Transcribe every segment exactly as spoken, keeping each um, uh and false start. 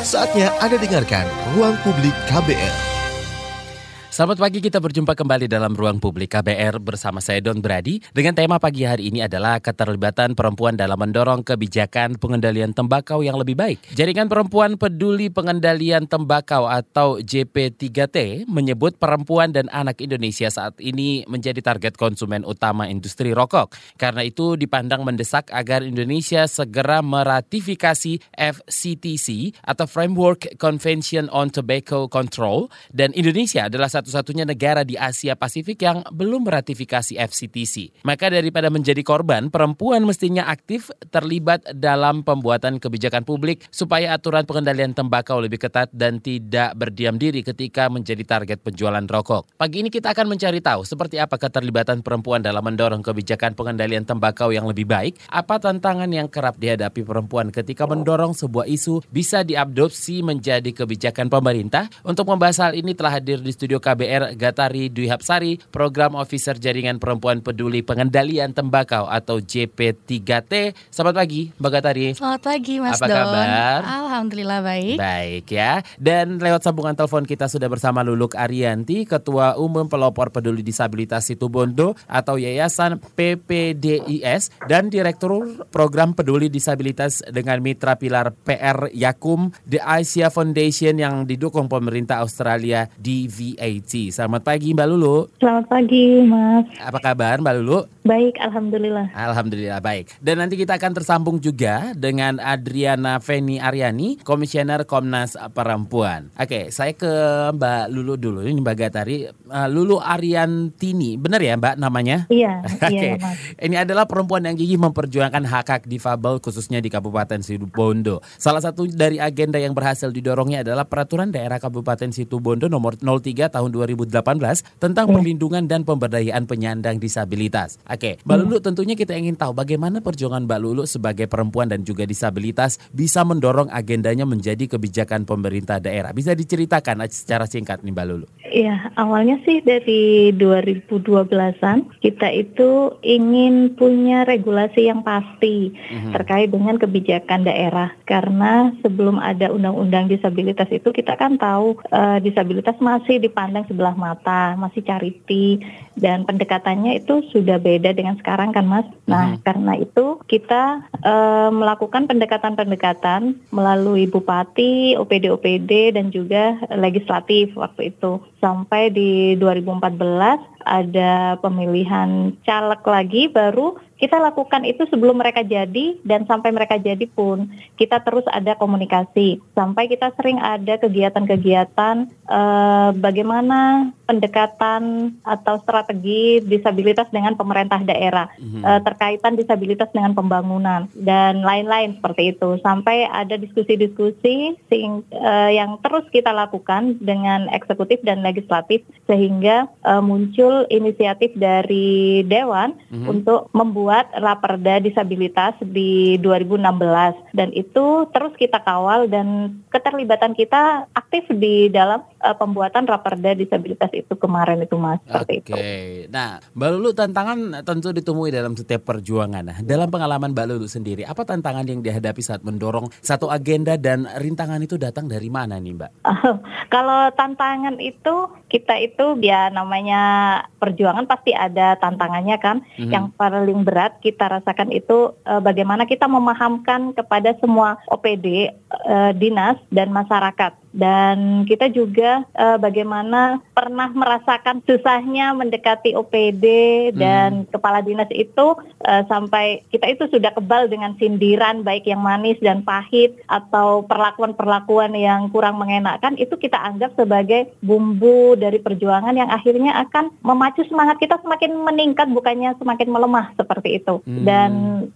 Saatnya Anda dengarkan Ruang Publik K B R. Selamat pagi, kita berjumpa kembali dalam Ruang Publik K B R bersama saya Don Bradi. Dengan tema pagi hari ini adalah keterlibatan perempuan dalam mendorong kebijakan pengendalian tembakau yang lebih baik. Jaringan Perempuan Peduli Pengendalian Tembakau atau J P tiga T menyebut perempuan dan anak Indonesia saat ini menjadi target konsumen utama industri rokok. Karena itu dipandang mendesak agar Indonesia segera meratifikasi F C T C atau Framework Convention on Tobacco Control, dan Indonesia adalah satu-satunya negara di Asia Pasifik yang belum meratifikasi F C T C. Maka daripada menjadi korban, perempuan mestinya aktif terlibat dalam pembuatan kebijakan publik supaya aturan pengendalian tembakau lebih ketat dan tidak berdiam diri ketika menjadi target penjualan rokok. Pagi ini kita akan mencari tahu seperti apa keterlibatan perempuan dalam mendorong kebijakan pengendalian tembakau yang lebih baik, apa tantangan yang kerap dihadapi perempuan ketika mendorong sebuah isu bisa diadopsi menjadi kebijakan pemerintah. Untuk membahas hal ini telah hadir di studio K B R Gatari Dwi Hapsari, Program Officer Jaringan Perempuan Peduli Pengendalian Tembakau atau J P tiga T. Selamat pagi, Mbak Gatari. Selamat pagi, Mas Don. Apa kabar? Alhamdulillah baik. Baik ya. Dan lewat sambungan telepon kita sudah bersama Luluk Ariyantiny, Ketua Umum Pelopor Peduli Disabilitas Situbondo atau Yayasan P P D I S dan Direktur Program Peduli Disabilitas dengan Mitra Pilar P R Yakkum, The Asia Foundation yang didukung pemerintah Australia D F A T. Selamat pagi Mbak Lulu. Selamat pagi Mas. Apa kabar Mbak Lulu? Baik, Alhamdulillah. Alhamdulillah baik. Dan nanti kita akan tersambung juga dengan Adriana Venny Aryani, Komisioner Komnas Perempuan. Oke, saya ke Mbak Lulu dulu. Ini Mbak Gatari, uh, Luluk Ariyantiny. Benar ya Mbak namanya? Iya. Oke. Iya, Mas. Ini adalah perempuan yang gigih memperjuangkan hak-hak difabel khususnya di Kabupaten Situbondo. Salah satu dari agenda yang berhasil didorongnya adalah Peraturan Daerah Kabupaten Situbondo nomor nol tiga tahun dua ribu delapan belas tentang ya. Perlindungan dan pemberdayaan penyandang disabilitas. Oke, Mbak ya. Lulu, tentunya kita ingin tahu bagaimana perjuangan Mbak Lulu sebagai perempuan dan juga disabilitas bisa mendorong agendanya menjadi kebijakan pemerintah daerah. Bisa diceritakan secara singkat nih Mbak Lulu. Iya, awalnya sih dari dua ribu dua belasan kita itu ingin punya regulasi yang pasti mm-hmm. terkait dengan kebijakan daerah. Karena sebelum ada undang-undang disabilitas itu kita kan tahu uh, disabilitas masih dipandang sebelah mata, masih charity, dan pendekatannya itu sudah beda dengan sekarang kan Mas. Nah, mm-hmm. karena itu kita e, melakukan pendekatan-pendekatan melalui bupati, O P D O P D dan juga legislatif waktu itu. Sampai di dua ribu empat belas ada pemilihan caleg lagi, baru kita lakukan itu sebelum mereka jadi, dan sampai mereka jadi pun kita terus ada komunikasi. Sampai kita sering ada kegiatan-kegiatan eh, bagaimana pendekatan atau strategi disabilitas dengan pemerintah daerah, mm-hmm. eh, terkaitan disabilitas dengan pembangunan, dan lain-lain seperti itu. Sampai ada diskusi-diskusi sing, eh, yang terus kita lakukan dengan eksekutif dan legislatif, sehingga eh, muncul inisiatif dari Dewan mm-hmm. untuk membuat Raperda Disabilitas di dua ribu enam belas, dan itu terus kita kawal, dan keterlibatan kita aktif di dalam uh, pembuatan Raperda Disabilitas itu kemarin itu Mas, seperti okay. itu. Oke. Nah, Mbak Lulu, tantangan tentu ditemui dalam setiap perjuangan. Nah, dalam pengalaman Mbak Lulu sendiri, apa tantangan yang dihadapi saat mendorong satu agenda, dan rintangan itu datang dari mana nih Mbak? Uh, kalau tantangan itu, kita itu ya namanya perjuangan pasti ada tantangannya kan, mm-hmm. yang paling berat kita rasakan itu e, bagaimana kita memahamkan kepada semua O P D, e, dinas, dan masyarakat. Dan kita juga e, bagaimana pernah merasakan susahnya mendekati O P D dan hmm. kepala dinas itu, e, sampai kita itu sudah kebal dengan sindiran baik yang manis dan pahit atau perlakuan-perlakuan yang kurang mengenakan. Itu kita anggap sebagai bumbu dari perjuangan yang akhirnya akan memacu semangat kita semakin meningkat, bukannya semakin melemah seperti itu. Hmm. Dan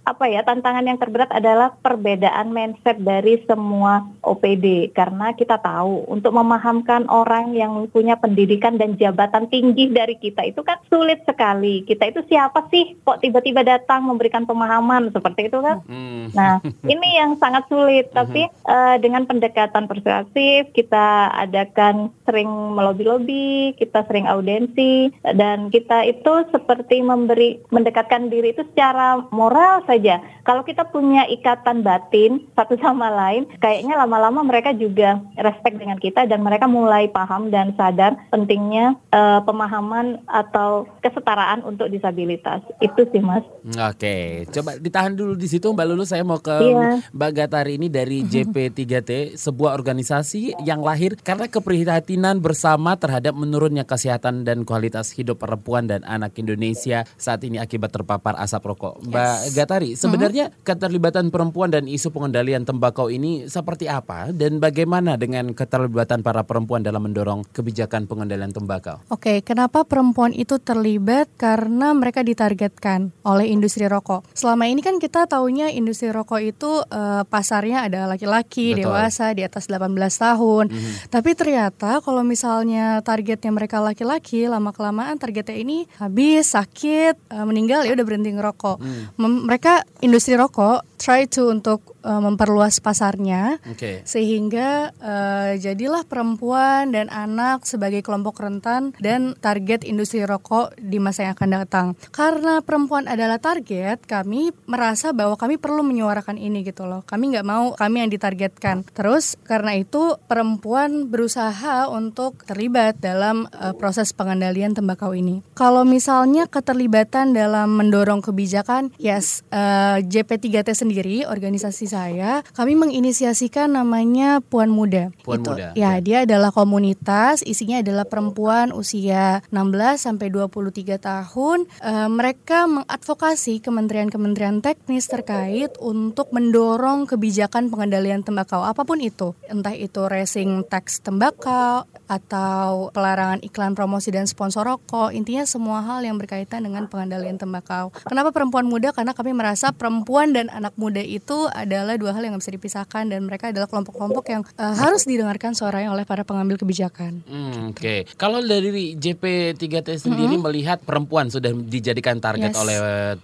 apa ya, tantangan yang terberat adalah perbedaan mindset dari semua O P D, karena kita tahu untuk memahamkan orang yang punya pendidikan dan jabatan tinggi dari kita itu kan sulit sekali. Kita itu siapa sih kok tiba-tiba datang memberikan pemahaman seperti itu kan. Hmm. Nah, ini yang sangat sulit, tapi hmm. uh, dengan pendekatan persuasif kita adakan sering melobi-lobi, kita sering audensi, dan kita itu seperti memberi mendekatkan diri itu secara moral saja. Kalau kita punya ikatan batin satu sama lain, kayaknya lama lama-lama mereka juga respect dengan kita dan mereka mulai paham dan sadar pentingnya uh, pemahaman atau kesetaraan untuk disabilitas. Itu sih, Mas. Oke, okay. Coba ditahan dulu di situ, Mbak Lulu. Saya mau ke yeah. Mbak Gatari ini dari J P tiga T, sebuah organisasi yang lahir karena keprihatinan bersama terhadap menurunnya kesehatan dan kualitas hidup perempuan dan anak Indonesia saat ini akibat terpapar asap rokok. Mbak yes. Gatari, sebenarnya mm-hmm. keterlibatan perempuan dan isu pengendalian tembakau ini seperti apa dan bagaimana dengan keterlibatan para perempuan dalam mendorong kebijakan pengendalian tembakau? Oke, okay, kenapa perempuan itu terlibat? Karena mereka ditargetkan oleh industri rokok. Selama ini kan kita taunya industri rokok itu uh, pasarnya ada laki-laki, betul, dewasa di atas delapan belas tahun. Mm-hmm. Tapi ternyata kalau misalnya targetnya mereka laki-laki, lama-kelamaan targetnya ini habis, sakit, uh, meninggal, ya udah berhenti ngerokok. Mm. Mem- mereka industri rokok try to untuk memperluas pasarnya, okay. sehingga uh, jadilah perempuan dan anak sebagai kelompok rentan dan target industri rokok di masa yang akan datang. Karena perempuan adalah target, kami merasa bahwa kami perlu menyuarakan ini gitu loh. Kami nggak mau kami yang ditargetkan. Terus karena itu perempuan berusaha untuk terlibat dalam uh, proses pengendalian tembakau ini. Kalau misalnya keterlibatan dalam mendorong kebijakan, yes, uh, J P tiga T sendiri, organisasi saya, kami menginisiasikan namanya Puan Muda. Puan itu, Muda. Ya, ya, dia adalah komunitas, isinya adalah perempuan usia enam belas sampai dua puluh tiga tahun. E, mereka mengadvokasi kementerian-kementerian teknis terkait untuk mendorong kebijakan pengendalian tembakau apapun itu. Entah itu raising tax tembakau atau pelarangan iklan promosi dan sponsor rokok, intinya semua hal yang berkaitan dengan pengendalian tembakau. Kenapa perempuan muda? Karena kami merasa perempuan dan anak muda itu adalah adalah dua hal yang gak bisa dipisahkan dan mereka adalah kelompok-kelompok yang uh, harus didengarkan suaranya oleh para pengambil kebijakan. Hmm, Oke, okay. Kalau dari J P tiga T sendiri mm-hmm. melihat perempuan sudah dijadikan target yes. oleh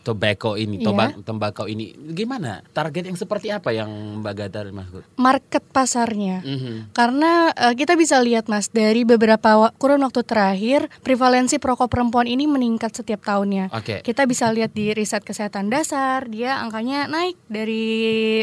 tobacco ini, toba- yeah. tembakau ini, gimana? Target yang seperti apa yang Mbak Gatari maksud? Market pasarnya. Mm-hmm. Karena uh, kita bisa lihat, Mas, dari beberapa kurun waktu terakhir prevalensi perokok perempuan ini meningkat setiap tahunnya. Okay. Kita bisa lihat di riset kesehatan dasar, dia angkanya naik dari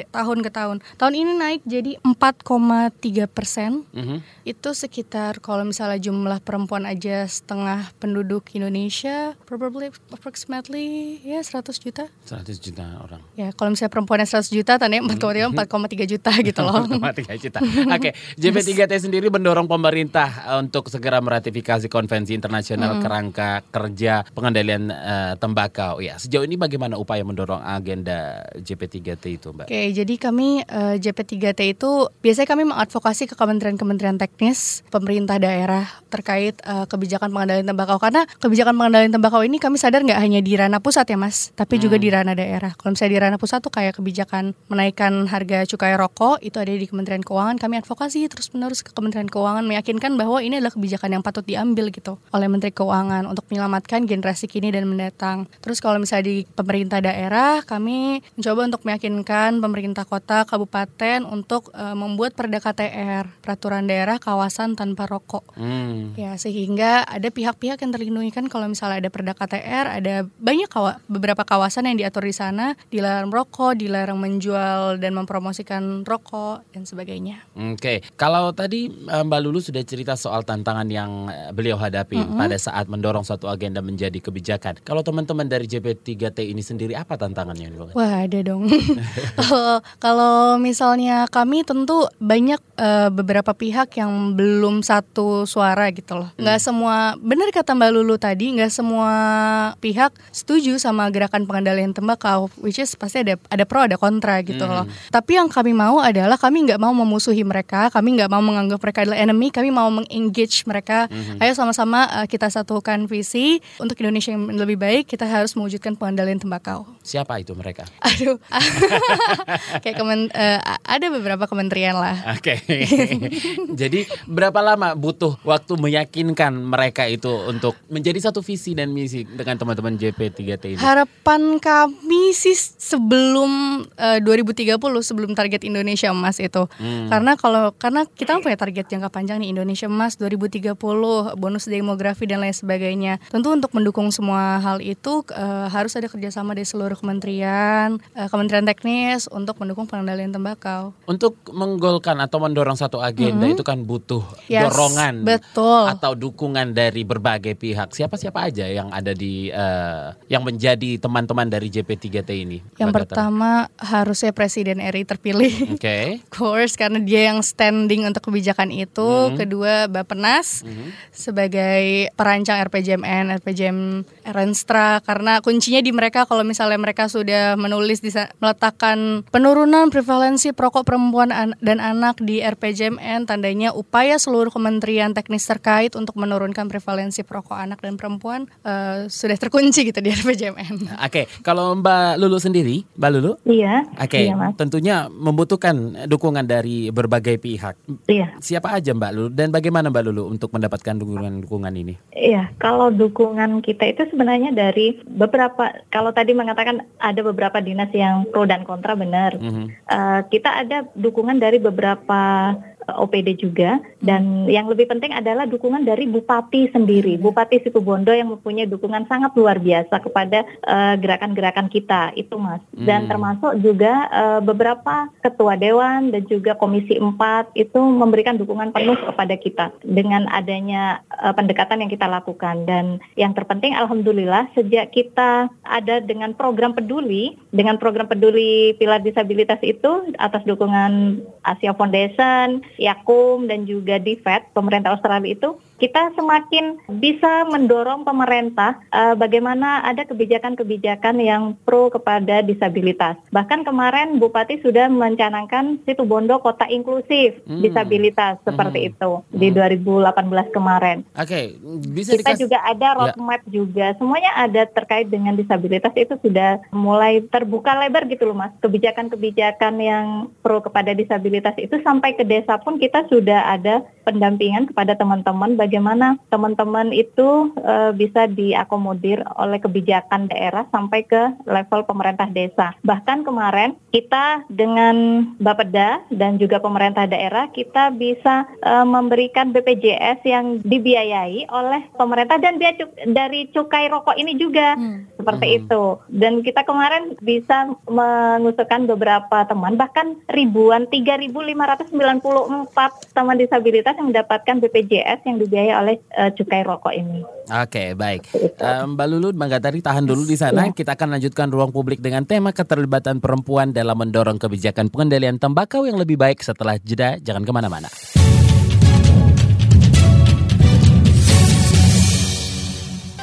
tahun ke tahun. Tahun ini naik jadi empat koma tiga persen. Mm-hmm. Itu sekitar kalau misalnya jumlah perempuan aja setengah penduduk Indonesia, probably approximately ya seratus juta. seratus juta orang. Ya, kalau misalnya perempuannya seratus juta, tanya mm-hmm. empat koma tiga juta gitu loh. empat koma tiga juta. Oke, okay. J P tiga T sendiri mendorong pemerintah untuk segera meratifikasi konvensi internasional mm-hmm. kerangka kerja pengendalian uh, tembakau. Ya, sejauh ini bagaimana upaya mendorong agenda J P tiga T itu, Mbak? Oke. Okay. Jadi kami uh, J P tiga T itu biasanya kami mengadvokasi ke kementerian-kementerian teknis, pemerintah daerah terkait uh, kebijakan pengendalian tembakau. Karena kebijakan pengendalian tembakau ini kami sadar nggak hanya di ranah pusat ya, Mas, tapi hmm. juga di ranah daerah. Kalau misalnya di ranah pusat tuh kayak kebijakan menaikkan harga cukai rokok, itu ada di Kementerian Keuangan. Kami advokasi terus-menerus ke Kementerian Keuangan, meyakinkan bahwa ini adalah kebijakan yang patut diambil gitu oleh Menteri Keuangan untuk menyelamatkan generasi kini dan mendatang. Terus kalau misalnya di pemerintah daerah, kami mencoba untuk meyakinkan pemerintah kota, kabupaten untuk uh, membuat perda K T R, peraturan daerah kawasan tanpa rokok. Hmm. Ya, sehingga ada pihak-pihak yang terlindungi kan kalau misalnya ada perda K T R, ada banyak kawa- beberapa kawasan yang diatur di sana dilarang rokok, dilarang menjual dan mempromosikan rokok dan sebagainya. Oke, okay. Kalau tadi Mbak Lulu sudah cerita soal tantangan yang beliau hadapi mm-hmm. pada saat mendorong suatu agenda menjadi kebijakan. Kalau teman-teman dari J P tiga T ini sendiri apa tantangannya? Wah, ada dong. Kalau misalnya kami tentu banyak uh, beberapa pihak yang belum satu suara gitu loh. Gak semua, benar kata Mbak Lulu tadi, gak semua pihak setuju sama gerakan pengendalian tembakau, which is pasti ada, ada pro ada kontra gitu mm. loh. Tapi yang kami mau adalah kami gak mau memusuhi mereka, kami gak mau menganggap mereka adalah enemy, kami mau meng-engage mereka. Mm-hmm. Ayo sama-sama uh, kita satukan visi untuk Indonesia yang lebih baik, kita harus mewujudkan pengendalian tembakau. Siapa itu mereka? Aduh. Kayak kemen, uh, ada beberapa kementerian lah. Oke. Okay. Jadi berapa lama butuh waktu meyakinkan mereka itu untuk menjadi satu visi dan misi dengan teman-teman J P tiga T ini? Harapan kami sih sebelum uh, dua ribu tiga puluh, sebelum target Indonesia Emas itu. Hmm. Karena kalau karena kita punya target jangka panjang nih, Indonesia Emas dua ribu tiga puluh, bonus demografi dan lain sebagainya. Tentu untuk mendukung semua hal itu uh, harus ada kerjasama dari seluruh kementerian, uh, kementerian teknis untuk untuk mendukung pengendalian tembakau. Untuk menggolkan atau mendorong satu agenda mm-hmm. itu kan butuh yes, dorongan betul. atau dukungan dari berbagai pihak. Siapa-siapa aja yang ada di uh, yang menjadi teman-teman dari J P tiga T ini? Yang pertama harusnya Presiden R I terpilih. Oke. Okay. Of course, karena dia yang standing untuk kebijakan itu. Mm-hmm. Kedua Bappenas mm-hmm. sebagai perancang R P J M N, R P J M Renstra, karena kuncinya di mereka. Kalau misalnya mereka sudah menulis di meletakkan penurunan prevalensi perokok perempuan an- dan anak di R P J M N, tandanya upaya seluruh kementerian teknis terkait untuk menurunkan prevalensi perokok anak dan perempuan uh, sudah terkunci gitu di R P J M N. Oke, okay. Kalau Mbak Lulu sendiri, Mbak Lulu? Iya. Oke, okay. iya, tentunya membutuhkan dukungan dari berbagai pihak. Iya. Siapa aja Mbak Lulu dan bagaimana Mbak Lulu untuk mendapatkan dukungan-dukungan ini? Iya, kalau dukungan kita itu sebenarnya dari beberapa, kalau tadi mengatakan ada beberapa dinas yang pro dan kontra, benar. Mm-hmm. Uh, kita ada dukungan dari beberapa O P D juga, dan yang lebih penting adalah dukungan dari Bupati sendiri, Bupati Situbondo yang mempunyai dukungan sangat luar biasa kepada uh, gerakan-gerakan kita itu, Mas. Dan hmm. termasuk juga uh, beberapa ketua dewan dan juga Komisi empat itu memberikan dukungan penuh kepada kita dengan adanya uh, pendekatan yang kita lakukan. Dan yang terpenting, alhamdulillah sejak kita ada dengan program peduli, dengan program peduli pilar disabilitas itu atas dukungan Asia Foundation, Yakkum dan juga D F A T pemerintah Australia itu, kita semakin bisa mendorong pemerintah uh, bagaimana ada kebijakan-kebijakan yang pro kepada disabilitas. Bahkan kemarin Bupati sudah mencanangkan Situbondo kota inklusif hmm. disabilitas seperti hmm. itu di dua ribu delapan belas kemarin. Oke, okay. Kita dikas- juga ada roadmap ya. juga. Semuanya ada terkait dengan disabilitas itu sudah mulai terbuka lebar gitu loh, Mas. Kebijakan-kebijakan yang pro kepada disabilitas itu sampai ke desa pun kita sudah ada pendampingan kepada teman-teman. Bagaimana teman-teman itu e, bisa diakomodir oleh kebijakan daerah sampai ke level pemerintah desa. Bahkan kemarin kita dengan Bappeda dan juga pemerintah daerah, kita bisa e, memberikan B P J S yang dibiayai oleh pemerintah dan biaya cuk- dari cukai rokok ini juga. Hmm. Seperti hmm. itu. Dan kita kemarin bisa mengusulkan beberapa teman, bahkan ribuan, tiga ribu lima ratus sembilan puluh empat teman disabilitas yang mendapatkan B P J S yang dibiayai oleh uh, cukai rokok ini. Oke, okay, baik. Um, Mbak Lulu, Mbak Gatari tahan dulu di sana. Ya. Kita akan lanjutkan ruang publik dengan tema keterlibatan perempuan dalam mendorong kebijakan pengendalian tembakau yang lebih baik setelah jeda. Jangan kemana-mana.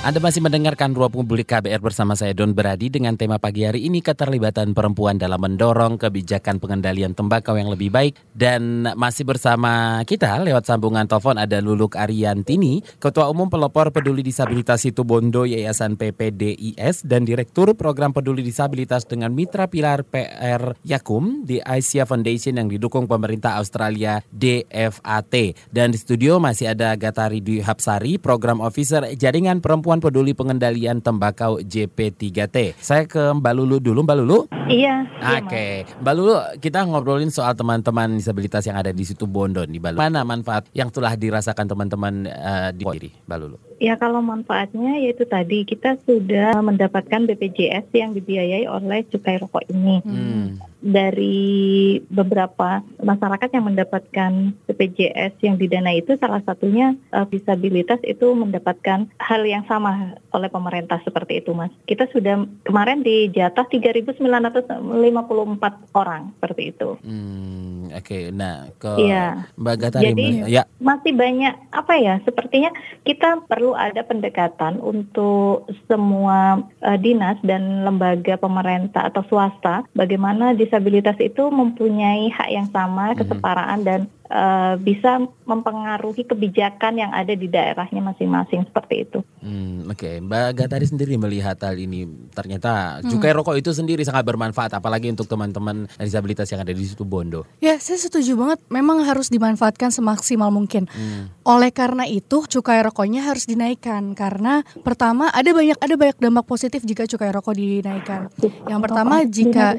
Anda masih mendengarkan Ruang Publik K B R bersama saya Don Bradi dengan tema pagi hari ini, keterlibatan perempuan dalam mendorong kebijakan pengendalian tembakau yang lebih baik. Dan masih bersama kita lewat sambungan telepon ada Luluk Ariyantiny, Ketua Umum Pelopor Peduli Disabilitas Situbondo Yayasan P P D I S dan Direktur Program Peduli Disabilitas dengan Mitra Pilar P R Yakkum di The Asia Foundation yang didukung pemerintah Australia D F A T. Dan di studio masih ada Gatari Dwi Hapsari, Program Officer Jaringan Perempuan Peduli Pengendalian Tembakau J P tiga T. Saya ke Mbak Lulu dulu. Mbak Lulu? Iya. Oke, okay. iya, Mbak Lulu, kita ngobrolin soal teman-teman disabilitas yang ada di Situbondo nih, Mbak Lulu. Mana manfaat yang telah dirasakan teman-teman uh, di diri, Mbak Lulu? Ya, kalau manfaatnya yaitu tadi kita sudah mendapatkan B P J S yang dibiayai oleh cukai rokok ini. Hmm. Dari beberapa masyarakat yang mendapatkan B P J S yang didanai itu, salah satunya uh, disabilitas itu mendapatkan hal yang sama oleh pemerintah seperti itu, Mas. Kita sudah kemarin di jatah tiga ribu sembilan ratus lima puluh empat orang seperti itu. Hmm, oke. Okay. Nah, ke ya. Mbak Gatari. Jadi Mbak, ya. masih banyak apa ya? Sepertinya kita perlu ada pendekatan untuk semua uh, dinas dan lembaga pemerintah atau swasta, bagaimana disabilitas itu mempunyai hak yang sama, kesetaraan dan Uh, bisa mempengaruhi kebijakan yang ada di daerahnya masing-masing seperti itu. Hmm, Oke, okay. Mbak Gatari sendiri melihat hal ini, ternyata cukai hmm. rokok itu sendiri sangat bermanfaat, apalagi untuk teman-teman disabilitas yang ada di Situbondo. Ya, saya setuju banget. Memang harus dimanfaatkan semaksimal mungkin. Hmm. Oleh karena itu, cukai rokoknya harus dinaikkan, karena pertama ada banyak ada banyak dampak positif jika cukai rokok dinaikkan. Yang pertama, jika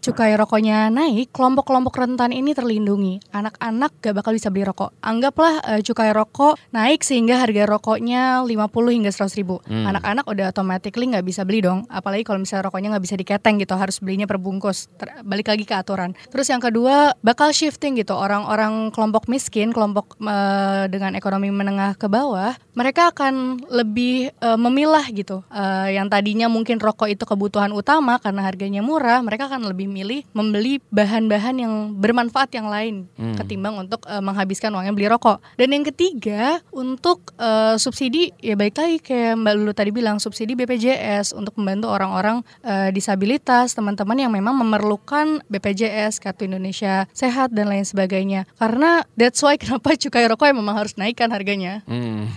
cukai rokoknya naik, kelompok-kelompok rentan ini terlindungi. Anak-anak anak gak bakal bisa beli rokok. Anggaplah uh, cukai rokok naik sehingga harga rokoknya lima puluh hingga seratus ribu. Hmm. Anak-anak udah automatically gak bisa beli dong. Apalagi kalau misalnya rokoknya gak bisa diketeng gitu, harus belinya per bungkus. Ter- balik lagi ke aturan. Terus yang kedua, bakal shifting gitu. Orang-orang kelompok miskin, kelompok uh, dengan ekonomi menengah ke bawah, mereka akan lebih uh, memilah gitu. Uh, yang tadinya mungkin rokok itu kebutuhan utama karena harganya murah, mereka akan lebih milih membeli bahan-bahan yang bermanfaat yang lain hmm. ketimbang untuk uh, menghabiskan uangnya beli rokok. Dan yang ketiga, untuk uh, subsidi, ya baik lagi kayak Mbak Lulu tadi bilang, subsidi B P J S untuk membantu orang-orang uh, disabilitas, teman-teman yang memang memerlukan B P J S, Kartu Indonesia Sehat dan lain sebagainya. Karena that's why kenapa cukai rokok yang memang harus naikkan harganya. Hmm.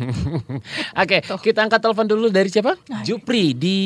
Oke, okay, kita angkat telepon dulu dari siapa? Nah, Jupri di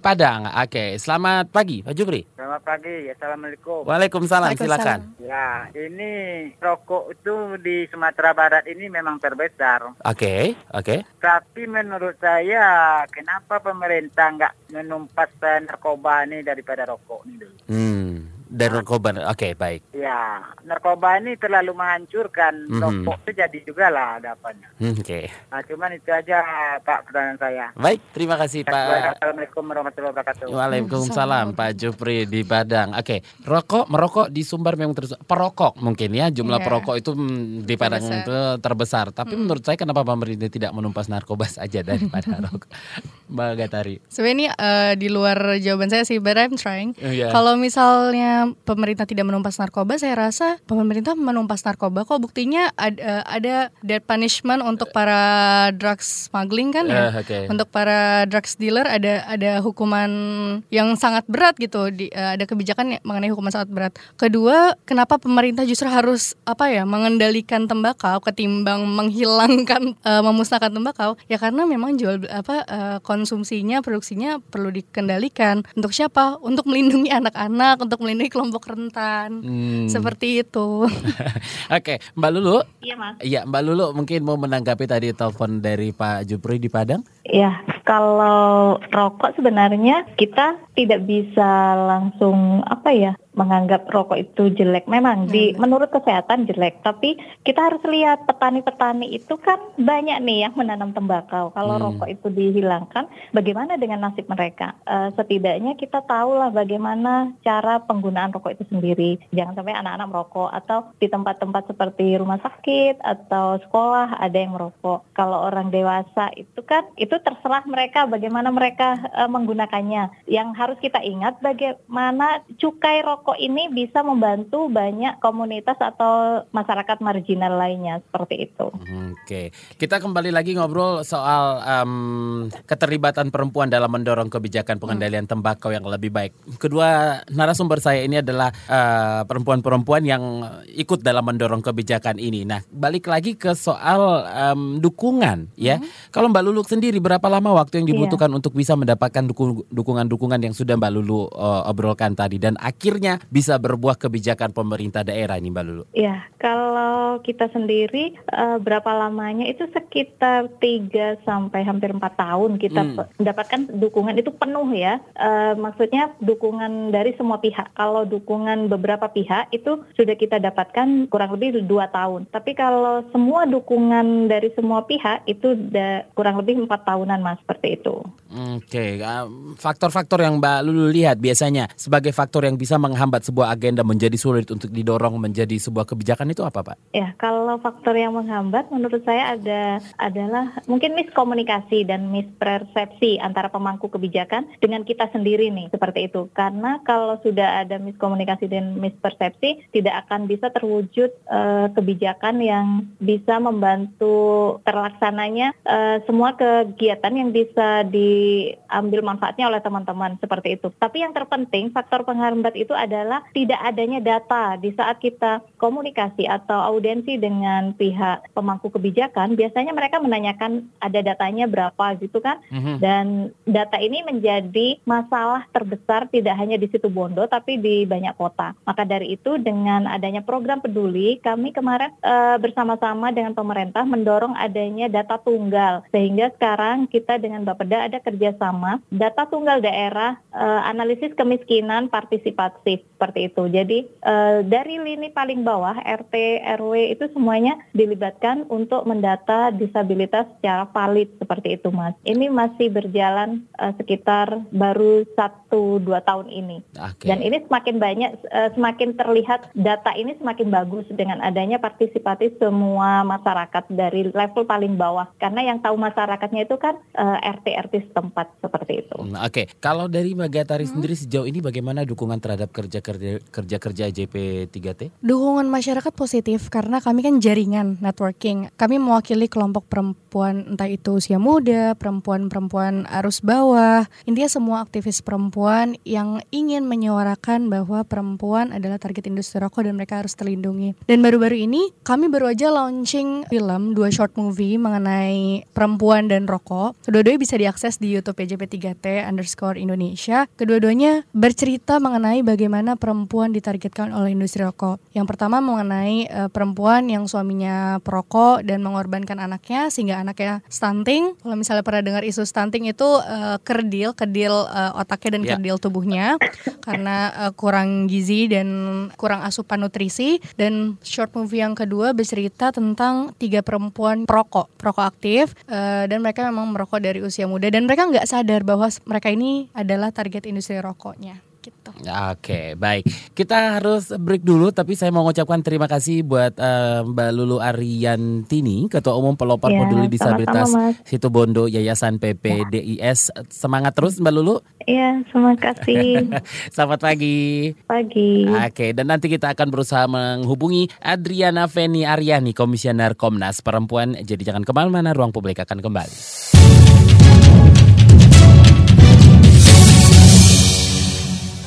Padang. Oke, okay, selamat pagi Pak Jupri. Selamat pagi, assalamualaikum. Waalaikumsalam, silakan. Ya, ini rokok itu di Sumatera Barat ini memang terbesar. Oke, okay, oke. Okay. Tapi menurut saya, kenapa pemerintah nggak menumpas narkoba ini daripada rokok ini dulu? Hmm. Dan narkoba, oke okay, baik. Ya, narkoba ini terlalu menghancurkan, mm-hmm. rokok itu jadi juga lah hadapannya. Oke. Okay. Nah, cuman itu aja Pak pertanyaan saya. Baik, terima kasih Pak. Assalamualaikum warahmatullahi wabarakatuh. Waalaikumsalam Pak Jupri di Padang. Oke, okay. Rokok merokok di Sumbar memang terus perokok mungkin ya jumlah yeah. perokok itu di Padang itu terbesar. Tapi mm. menurut saya kenapa pemerintah tidak menumpas narkoba saja daripada rokok, Mbak Gatari? Sebenarnya uh, di luar jawaban saya sih, but I'm trying. Uh, yeah. Kalau misalnya pemerintah tidak menumpas narkoba, saya rasa pemerintah menumpas narkoba kok, buktinya ada, ada death punishment untuk para drugs smuggling kan ya, uh, okay. untuk para drugs dealer ada ada hukuman yang sangat berat gitu, di, ada kebijakan mengenai hukuman sangat berat. Kedua, kenapa pemerintah justru harus apa ya mengendalikan tembakau ketimbang menghilangkan uh, memusnahkan tembakau ya, karena memang jual apa uh, konsumsinya produksinya perlu dikendalikan. Untuk siapa? Untuk melindungi anak-anak, untuk melindungi kelompok rentan, hmm. seperti itu. Oke, okay. Mbak Lulu. Iya Mas. Iya Mbak Lulu, mungkin mau menanggapi tadi telepon dari Pak Jupri di Padang. Iya, kalau rokok sebenarnya kita tidak bisa langsung apa ya menganggap rokok itu jelek. Memang di menurut kesehatan jelek, tapi kita harus lihat petani-petani itu kan banyak nih yang menanam tembakau. Kalau hmm. rokok itu dihilangkan, bagaimana dengan nasib mereka? E, setidaknya kita tahulah bagaimana cara penggunaan rokok itu sendiri. Jangan sampai anak-anak merokok atau di tempat-tempat seperti rumah sakit atau sekolah ada yang merokok. Kalau orang dewasa itu kan itu terserah mereka bagaimana mereka e, menggunakannya. Yang harus kita ingat bagaimana cukai rokok Rokok ini bisa membantu banyak komunitas atau masyarakat marginal lainnya seperti itu. Oke, kita kembali lagi ngobrol soal um, keterlibatan perempuan dalam mendorong kebijakan pengendalian hmm. tembakau yang lebih baik. Kedua narasumber saya ini adalah uh, perempuan-perempuan yang ikut dalam mendorong kebijakan ini. Nah, balik lagi ke soal um, dukungan ya. Hmm. Kalau Mbak Luluk sendiri, berapa lama waktu yang dibutuhkan yeah. untuk bisa mendapatkan duku- dukungan-dukungan yang sudah Mbak Lulu uh, obrolkan tadi dan akhirnya bisa berbuah kebijakan pemerintah daerah nih Mbak Lulu? Ya, kalau kita sendiri uh, berapa lamanya itu sekitar tiga sampai hampir empat tahun kita hmm. mendapatkan dukungan itu penuh ya. Uh, maksudnya dukungan dari semua pihak. Kalau dukungan beberapa pihak itu sudah kita dapatkan kurang lebih dua tahun. Tapi kalau semua dukungan dari semua pihak itu da- kurang lebih empat tahunan Mas, seperti itu. Oke, okay. uh, faktor-faktor yang Mbak Lulu lihat biasanya sebagai faktor yang bisa meng menghambat sebuah agenda menjadi sulit untuk didorong menjadi sebuah kebijakan itu apa Pak? Ya, kalau faktor yang menghambat menurut saya ada adalah mungkin miskomunikasi dan mispersepsi antara pemangku kebijakan dengan kita sendiri nih, seperti itu. Karena kalau sudah ada miskomunikasi dan mispersepsi, tidak akan bisa terwujud uh, kebijakan yang bisa membantu terlaksananya uh, semua kegiatan yang bisa diambil manfaatnya oleh teman-teman, seperti itu. Tapi yang terpenting faktor penghambat itu ada adalah tidak adanya data. Di saat kita komunikasi atau audiensi dengan pihak pemangku kebijakan, biasanya mereka menanyakan ada datanya berapa gitu kan. Mm-hmm. Dan data ini menjadi masalah terbesar tidak hanya di Situbondo tapi di banyak kota. Maka dari itu dengan adanya program peduli, kami kemarin e, bersama-sama dengan pemerintah mendorong adanya data tunggal. Sehingga sekarang sekarang kita dengan Bappeda ada kerjasama data tunggal daerah e, analisis kemiskinan partisipatif seperti itu. Jadi e, dari lini paling bawah R T R W itu semuanya dilibatkan untuk mendata disabilitas secara valid seperti itu, Mas. Ini masih berjalan e, sekitar baru satu dua tahun ini. Okay. Dan ini semakin banyak e, semakin terlihat data ini semakin bagus dengan adanya partisipatif semua masyarakat dari level paling bawah, karena yang tahu masyarakatnya itu kan R T R T setempat seperti itu. Hmm, Oke, okay. Kalau dari Mbak Gatari hmm. sendiri sejauh ini bagaimana dukungan terhadap kerja-kerja kerja-kerja J P tiga T? Dukungan masyarakat positif karena kami kan jaringan networking. Kami mewakili kelompok perempuan, entah itu usia muda, perempuan-perempuan arus bawah, intinya semua aktivis perempuan yang ingin menyuarakan bahwa perempuan adalah target industri rokok dan mereka harus terlindungi. Dan baru-baru ini kami baru aja launching film, dua short movie mengenai perempuan dan rokok. Kedua-duanya bisa diakses di YouTube J P tiga T underscore Indonesia. Kedua-duanya bercerita mengenai bagaimana perempuan ditargetkan oleh industri rokok. Yang pertama mengenai e, perempuan yang suaminya perokok dan mengorbankan anaknya sehingga anaknya stunting. Kalau misalnya pernah dengar isu stunting itu e, kerdil, kedil e, otaknya dan yeah. kedil tubuhnya karena e, kurang gizi dan kurang asupan nutrisi. Dan short movie yang kedua bercerita tentang tiga perempuan perokok, perokok aktif. Uh, dan mereka memang merokok dari usia muda dan mereka nggak sadar bahwa mereka ini adalah target industri rokoknya. Gitu. Oke, baik. Kita harus break dulu, tapi saya mau mengucapkan terima kasih buat uh, Mbak Luluk Ariyantiny, Ketua Umum Pelopor ya, Peduli Disabilitas Situbondo Yayasan P P D I S. Ya. Semangat terus Mbak Luluk. Iya, terima kasih. Selamat pagi. Pagi. Oke, dan nanti kita akan berusaha menghubungi Adriana Venny Aryani, Komisioner Komnas Perempuan. Jadi jangan kemana-mana, Ruang Publik akan kembali.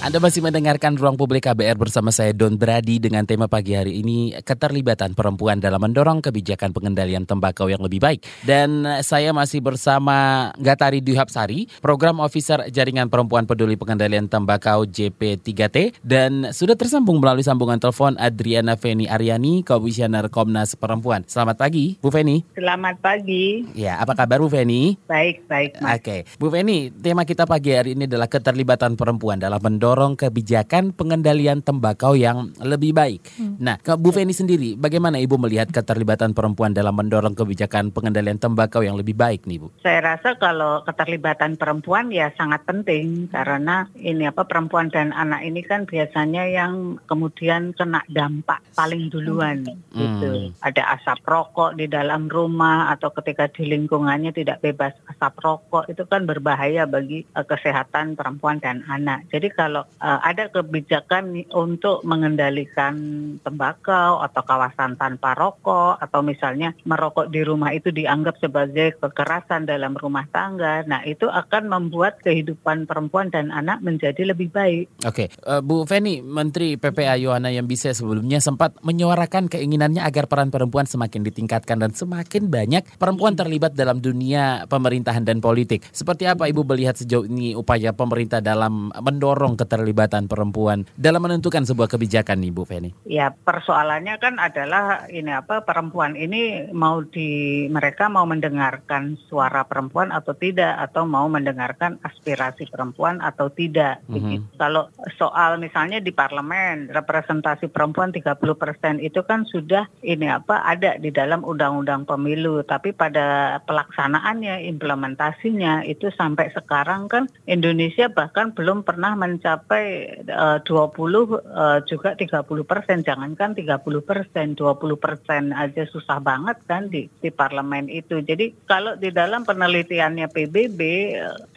Anda masih mendengarkan Ruang Publik K B R bersama saya Don Bradi dengan tema pagi hari ini keterlibatan perempuan dalam mendorong kebijakan pengendalian tembakau yang lebih baik. Dan saya masih bersama Gatari Dwi Hapsari, Program Officer Jaringan Perempuan Peduli Pengendalian Tembakau J P tiga T, dan sudah tersambung melalui sambungan telepon Adriana Venny Aryani, Komisioner Komnas Perempuan. Selamat pagi, Bu Venny. Selamat pagi. Ya, apa kabar Bu Venny? Baik, baik. Mas. Oke, Bu Venny, tema kita pagi hari ini adalah keterlibatan perempuan dalam mendorong dorong kebijakan pengendalian tembakau yang lebih baik. Hmm. Nah, Bu Venny sendiri, bagaimana Ibu melihat keterlibatan perempuan dalam mendorong kebijakan pengendalian tembakau yang lebih baik nih, Bu? Saya rasa kalau keterlibatan perempuan ya sangat penting karena ini apa perempuan dan anak ini kan biasanya yang kemudian kena dampak paling duluan. Hmm. Gitu. Ada asap rokok di dalam rumah atau ketika di lingkungannya tidak bebas asap rokok itu kan berbahaya bagi uh, kesehatan perempuan dan anak. Jadi kalau Uh, ada kebijakan untuk mengendalikan tembakau atau kawasan tanpa rokok atau misalnya merokok di rumah itu dianggap sebagai kekerasan dalam rumah tangga. Nah itu akan membuat kehidupan perempuan dan anak menjadi lebih baik. Oke, okay. uh, Bu Venny, Menteri P P A Yohana Yambise sebelumnya sempat menyuarakan keinginannya agar peran perempuan semakin ditingkatkan dan semakin banyak perempuan terlibat dalam dunia pemerintahan dan politik. Seperti apa Ibu melihat sejauh ini upaya pemerintah dalam mendorong keterlibatan Terlibatan perempuan dalam menentukan sebuah kebijakan nih Bu Venny? Ya persoalannya kan adalah ini apa perempuan ini mau di mereka mau mendengarkan suara perempuan atau tidak atau mau mendengarkan aspirasi perempuan atau tidak. Mm-hmm. Kalau soal misalnya di parlemen representasi perempuan tiga puluh persen itu kan sudah ini apa ada di dalam undang-undang pemilu tapi pada pelaksanaannya implementasinya itu sampai sekarang kan Indonesia bahkan belum pernah mencapai sampai uh, dua puluh uh, juga tiga puluh persen, jangankan tiga puluh persen, dua puluh persen aja susah banget kan di, di parlemen itu. Jadi kalau di dalam penelitiannya P B B,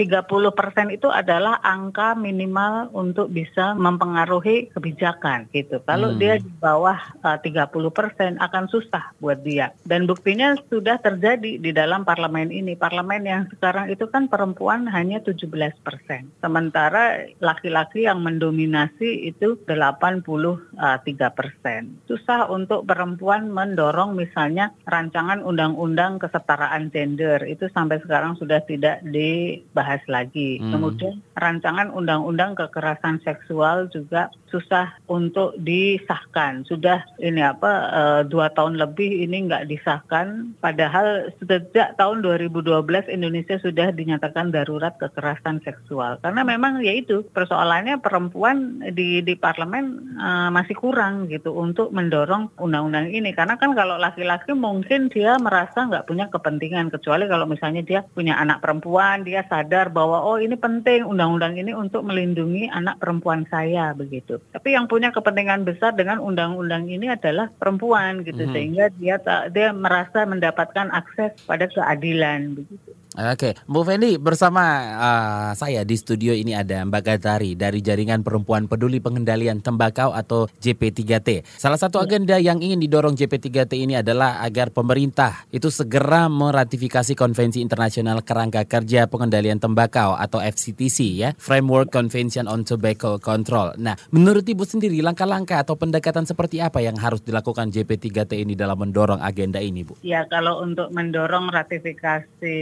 tiga puluh persen itu adalah angka minimal untuk bisa mempengaruhi kebijakan gitu. Kalau hmm. dia di bawah uh, tiga puluh persen akan susah buat dia. Dan buktinya sudah terjadi di dalam parlemen ini. Parlemen yang sekarang itu kan perempuan hanya tujuh belas persen, sementara laki-laki populasi yang mendominasi itu delapan puluh tiga persen. Susah untuk perempuan mendorong misalnya rancangan undang-undang kesetaraan gender, itu sampai sekarang sudah tidak dibahas lagi. Hmm. Kemudian rancangan undang-undang kekerasan seksual juga susah untuk disahkan. Sudah ini apa e, dua tahun lebih ini nggak disahkan. Padahal sejak tahun dua ribu dua belas Indonesia sudah dinyatakan darurat kekerasan seksual. Karena memang ya itu persoalannya perempuan di di parlemen e, masih kurang gitu untuk mendorong undang-undang ini. Karena kan kalau laki-laki mungkin dia merasa nggak punya kepentingan, kecuali kalau misalnya dia punya anak perempuan, dia sadar bahwa oh ini penting undang-undang ini untuk melindungi anak perempuan saya begitu. Tapi yang punya kepentingan besar dengan undang-undang ini adalah perempuan gitu, mm-hmm. sehingga dia dia merasa mendapatkan akses pada keadilan begitu. Oke, Bu Venny, bersama uh, saya di studio ini ada Mbak Gatari dari Jaringan Perempuan Peduli Pengendalian Tembakau atau J P tiga T. Salah satu agenda yang ingin didorong J P tiga T ini adalah agar pemerintah itu segera meratifikasi Konvensi Internasional Kerangka Kerja Pengendalian Tembakau atau F C T C ya, Framework Convention on Tobacco Control. Nah, menurut Ibu sendiri langkah-langkah atau pendekatan seperti apa yang harus dilakukan J P tiga T ini dalam mendorong agenda ini, Bu? Ya, kalau untuk mendorong ratifikasi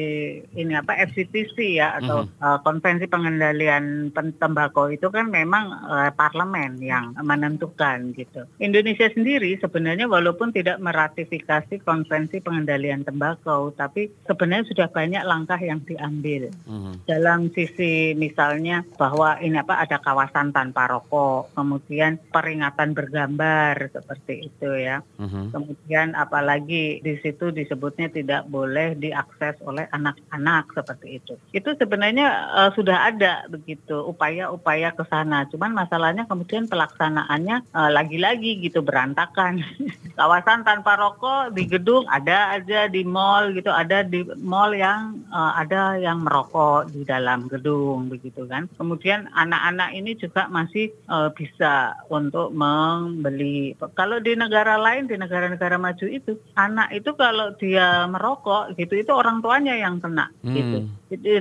ini apa F C T C ya atau mm-hmm. uh, Konvensi Pengendalian Tembakau itu kan memang uh, parlemen yang menentukan gitu. Indonesia sendiri sebenarnya walaupun tidak meratifikasi Konvensi Pengendalian Tembakau, tapi sebenarnya sudah banyak langkah yang diambil mm-hmm. dalam sisi misalnya bahwa ini apa ada kawasan tanpa rokok, kemudian peringatan bergambar seperti itu ya. Mm-hmm. Kemudian apalagi di situ disebutnya tidak boleh diakses oleh anak anak seperti itu. Itu sebenarnya uh, sudah ada begitu upaya-upaya ke sana. Cuman masalahnya kemudian pelaksanaannya uh, lagi-lagi gitu berantakan. Kawasan tanpa rokok di gedung ada aja di mall gitu, ada di mall yang uh, ada yang merokok di dalam gedung begitu kan. Kemudian anak-anak ini juga masih uh, bisa untuk membeli. Kalau di negara lain, di negara-negara maju itu anak itu kalau dia merokok gitu itu orang tuanya yang kena hmm. gitu.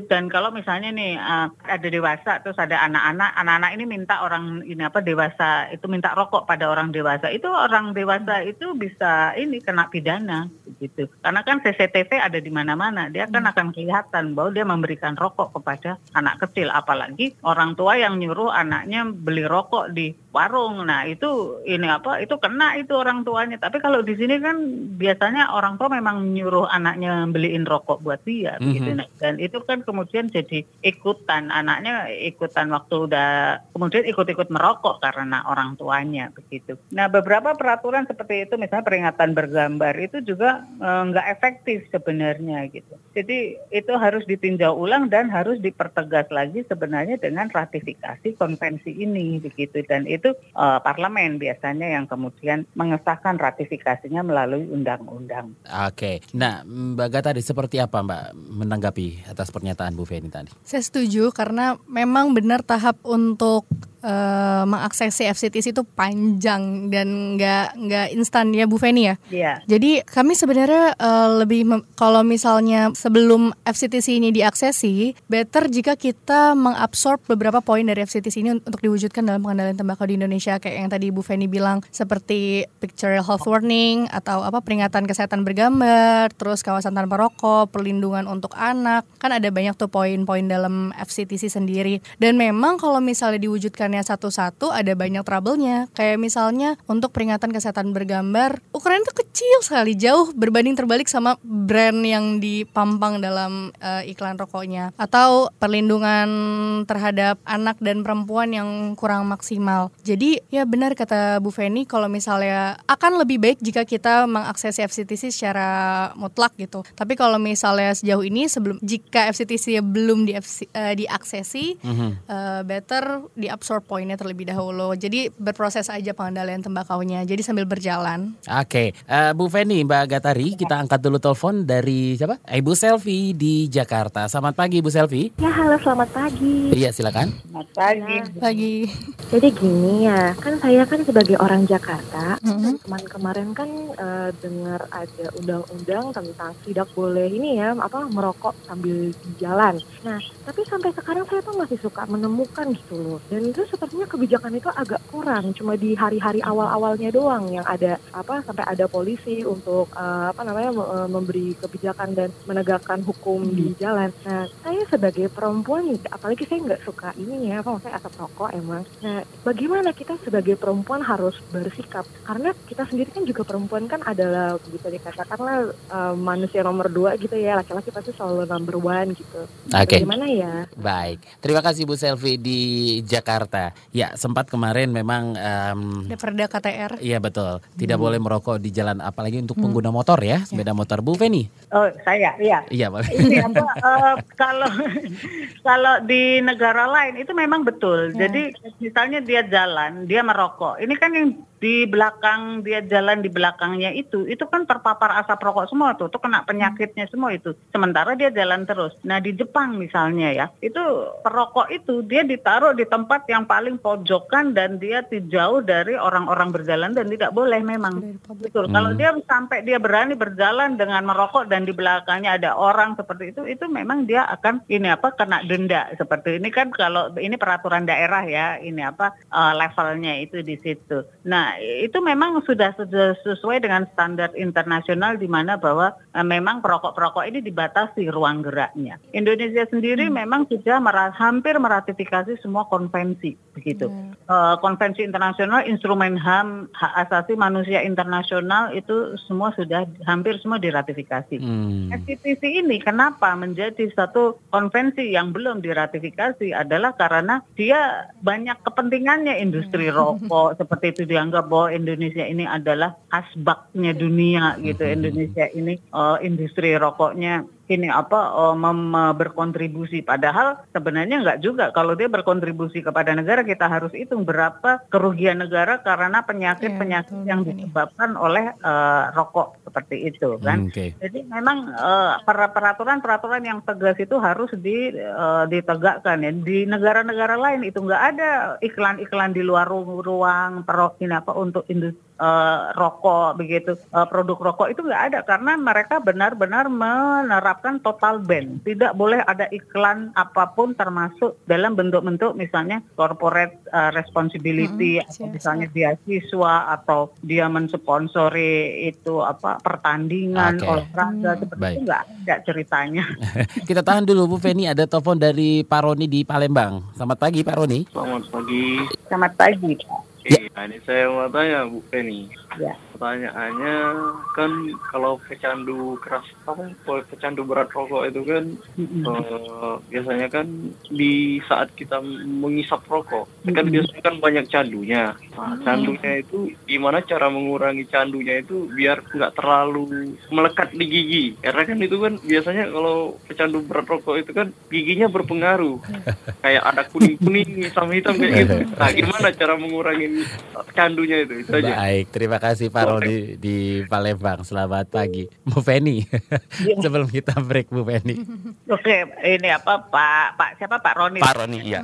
Dan kalau misalnya nih uh, ada dewasa terus ada anak-anak, anak-anak ini minta orang ini apa dewasa itu minta rokok pada orang dewasa, itu orang dewasa itu bisa ini kena pidana gitu. Karena kan C C T V ada di mana-mana, dia kan hmm. akan kelihatan bahwa dia memberikan rokok kepada anak kecil, apalagi orang tua yang nyuruh anaknya beli rokok di warung. Nah, itu ini apa? Itu kena itu orang tuanya. Tapi kalau di sini kan biasanya orang tua memang nyuruh anaknya beliin rokok buat dia mm-hmm. gitu. Dan itu kan kemudian jadi ikutan anaknya ikutan waktu udah kemudian ikut-ikut merokok karena orang tuanya begitu. Nah, beberapa peraturan seperti itu misalnya peringatan bergambar itu juga enggak eh, efektif sebenarnya gitu. Jadi itu harus ditinjau ulang dan harus dipertegas lagi sebenarnya dengan ratifikasi konvensi ini begitu. Dan itu itu uh, parlemen biasanya yang kemudian mengesahkan ratifikasinya melalui undang-undang. Oke, nah Mbak Gatari seperti apa Mbak menanggapi atas pernyataan Bu Venny tadi? Saya setuju karena memang benar tahap untuk Uh, mengaksesi F C T C itu panjang dan nggak nggak instan ya Bu Venny ya. Yeah. Jadi kami sebenarnya uh, lebih mem- kalau misalnya sebelum F C T C ini diaksesi, better jika kita mengabsorb beberapa poin dari F C T C ini untuk diwujudkan dalam pengendalian tembakau di Indonesia kayak yang tadi Bu Venny bilang seperti pictorial health warning atau apa peringatan kesehatan bergambar, terus kawasan tanpa rokok, perlindungan untuk anak, kan ada banyak tuh poin-poin dalam F C T C sendiri. Dan memang kalau misalnya diwujudkan satu-satu ada banyak trouble-nya. Kayak misalnya untuk peringatan kesehatan bergambar, ukuran itu kecil sekali, jauh berbanding terbalik sama brand yang dipampang dalam uh, iklan rokoknya. Atau perlindungan terhadap anak dan perempuan yang kurang maksimal. Jadi ya benar kata Bu Venny, kalau misalnya akan lebih baik jika kita mengakses F C T C secara mutlak gitu. Tapi kalau misalnya sejauh ini sebelum jika F C T C belum di uh, diaksesi, mm-hmm. uh, better diabsorb poinnya terlebih dahulu. Jadi berproses aja pengendalian tembakaunya. Jadi sambil berjalan. Oke, okay. uh, Bu Venny, Mbak Gatari, kita angkat dulu telepon dari siapa? Ibu Selvi di Jakarta. Selamat pagi, Ibu Selvi. Ya, halo, selamat pagi. Iya, silakan. Selamat pagi. Selamat pagi. Jadi gini ya, kan saya kan sebagai orang Jakarta, mm-hmm. kemarin-kemarin kan uh, dengar ada undang-undang tentang tidak boleh ini ya, apa merokok sambil di jalan. Nah, tapi sampai sekarang saya tuh masih suka menemukan gitu loh. Dan terus sepertinya kebijakan itu agak kurang, cuma di hari-hari awal-awalnya doang yang ada apa sampai ada polisi untuk uh, apa namanya uh, memberi kebijakan dan menegakkan hukum hmm. di jalan. Nah, saya sebagai perempuan, apalagi saya nggak suka ini ya, apa saya asap rokok emang. Nah, bagaimana kita sebagai perempuan harus bersikap? Karena kita sendiri kan juga perempuan kan adalah bisa dikatakanlah uh, manusia nomor dua gitu ya, laki-laki pasti selalu number one gitu. Okay. Bagaimana ya? Baik, terima kasih Bu Selvi di Jakarta. Ya, sempat kemarin memang um, Perda K T R. Iya betul, tidak hmm. boleh merokok di jalan, apalagi untuk hmm. pengguna motor ya, sepeda ya. motor. Bu Venny. Oh saya, iya. Iya boleh. Ini apa? uh, kalau kalau di negara lain itu memang betul. Ya. Jadi misalnya dia jalan, dia merokok. Ini kan yang di belakang dia jalan di belakangnya itu, itu kan terpapar asap rokok semua tuh, tuh kena penyakitnya semua itu. Sementara dia jalan terus. Nah di Jepang misalnya ya, itu perokok itu dia ditaruh di tempat yang paling pojokan dan dia jauh dari orang-orang berjalan dan tidak boleh memang. Betul. Hmm. Kalau dia sampai dia berani berjalan dengan merokok dan di belakangnya ada orang seperti itu, itu memang dia akan ini apa kena denda seperti ini kan kalau ini peraturan daerah ya, ini apa uh, levelnya itu di situ. Nah itu memang sudah sesuai dengan standar internasional di mana bahwa eh, memang perokok-perokok ini dibatasi ruang geraknya. Indonesia sendiri hmm. memang sudah merah, hampir meratifikasi semua konvensi begitu. Hmm. Uh, konvensi internasional, instrumen H A M, hak asasi manusia internasional itu semua sudah hampir semua diratifikasi. Hmm. F C T C ini kenapa menjadi satu konvensi yang belum diratifikasi adalah karena dia banyak kepentingannya industri hmm. rokok seperti itu dianggap bahwa Indonesia ini adalah asbaknya dunia gitu. Indonesia ini uh, industri rokoknya ini apa uh, mem- berkontribusi padahal sebenarnya enggak juga. Kalau dia berkontribusi kepada negara kita harus hitung berapa kerugian negara karena penyakit-penyakit ya, yang disebabkan ini. oleh uh, rokok seperti itu kan. Okay. Jadi memang uh, peraturan-peraturan yang tegas itu harus di, uh, ditegakkan ya. Di negara-negara lain itu enggak ada iklan-iklan di luar ruang perokin apa untuk industri Uh, rokok begitu uh, produk rokok itu nggak ada karena mereka benar-benar menerapkan total ban, tidak boleh ada iklan apapun termasuk dalam bentuk-bentuk misalnya corporate uh, responsibility hmm, atau misalnya beasiswa atau dia mensponsori itu apa pertandingan okay. olahraga hmm. seperti Baik. itu nggak ada ceritanya. Kita tahan dulu Bu Venny, ada telepon dari Pak Roni di Palembang. Selamat pagi Pak Roni. Selamat pagi. Selamat pagi Pak. Iya, ya. Ini saya mau tanya Bu Venny. Ya. Pertanyaannya kan kalau pecandu keras apa, kalau pecandu berat rokok itu kan mm-hmm. uh, biasanya kan di saat kita mengisap rokok, mm-hmm. kan biasanya kan banyak candunya. Nah, candunya itu gimana cara mengurangi candunya itu biar nggak terlalu melekat di gigi? Karena kan itu kan biasanya kalau pecandu berat rokok itu kan giginya berpengaruh, kayak ada kuning-kuning, hitam-hitam kayak gitu. Nah, gimana cara mengurangi candunya itu? Itu aja. Baik, terima kasih Pak Roni di Palembang. Selamat pagi Bu Venny. Ya. Sebelum kita break Bu Venny. Oke, ini apa Pak Pak siapa Pak Roni? Pak Roni iya.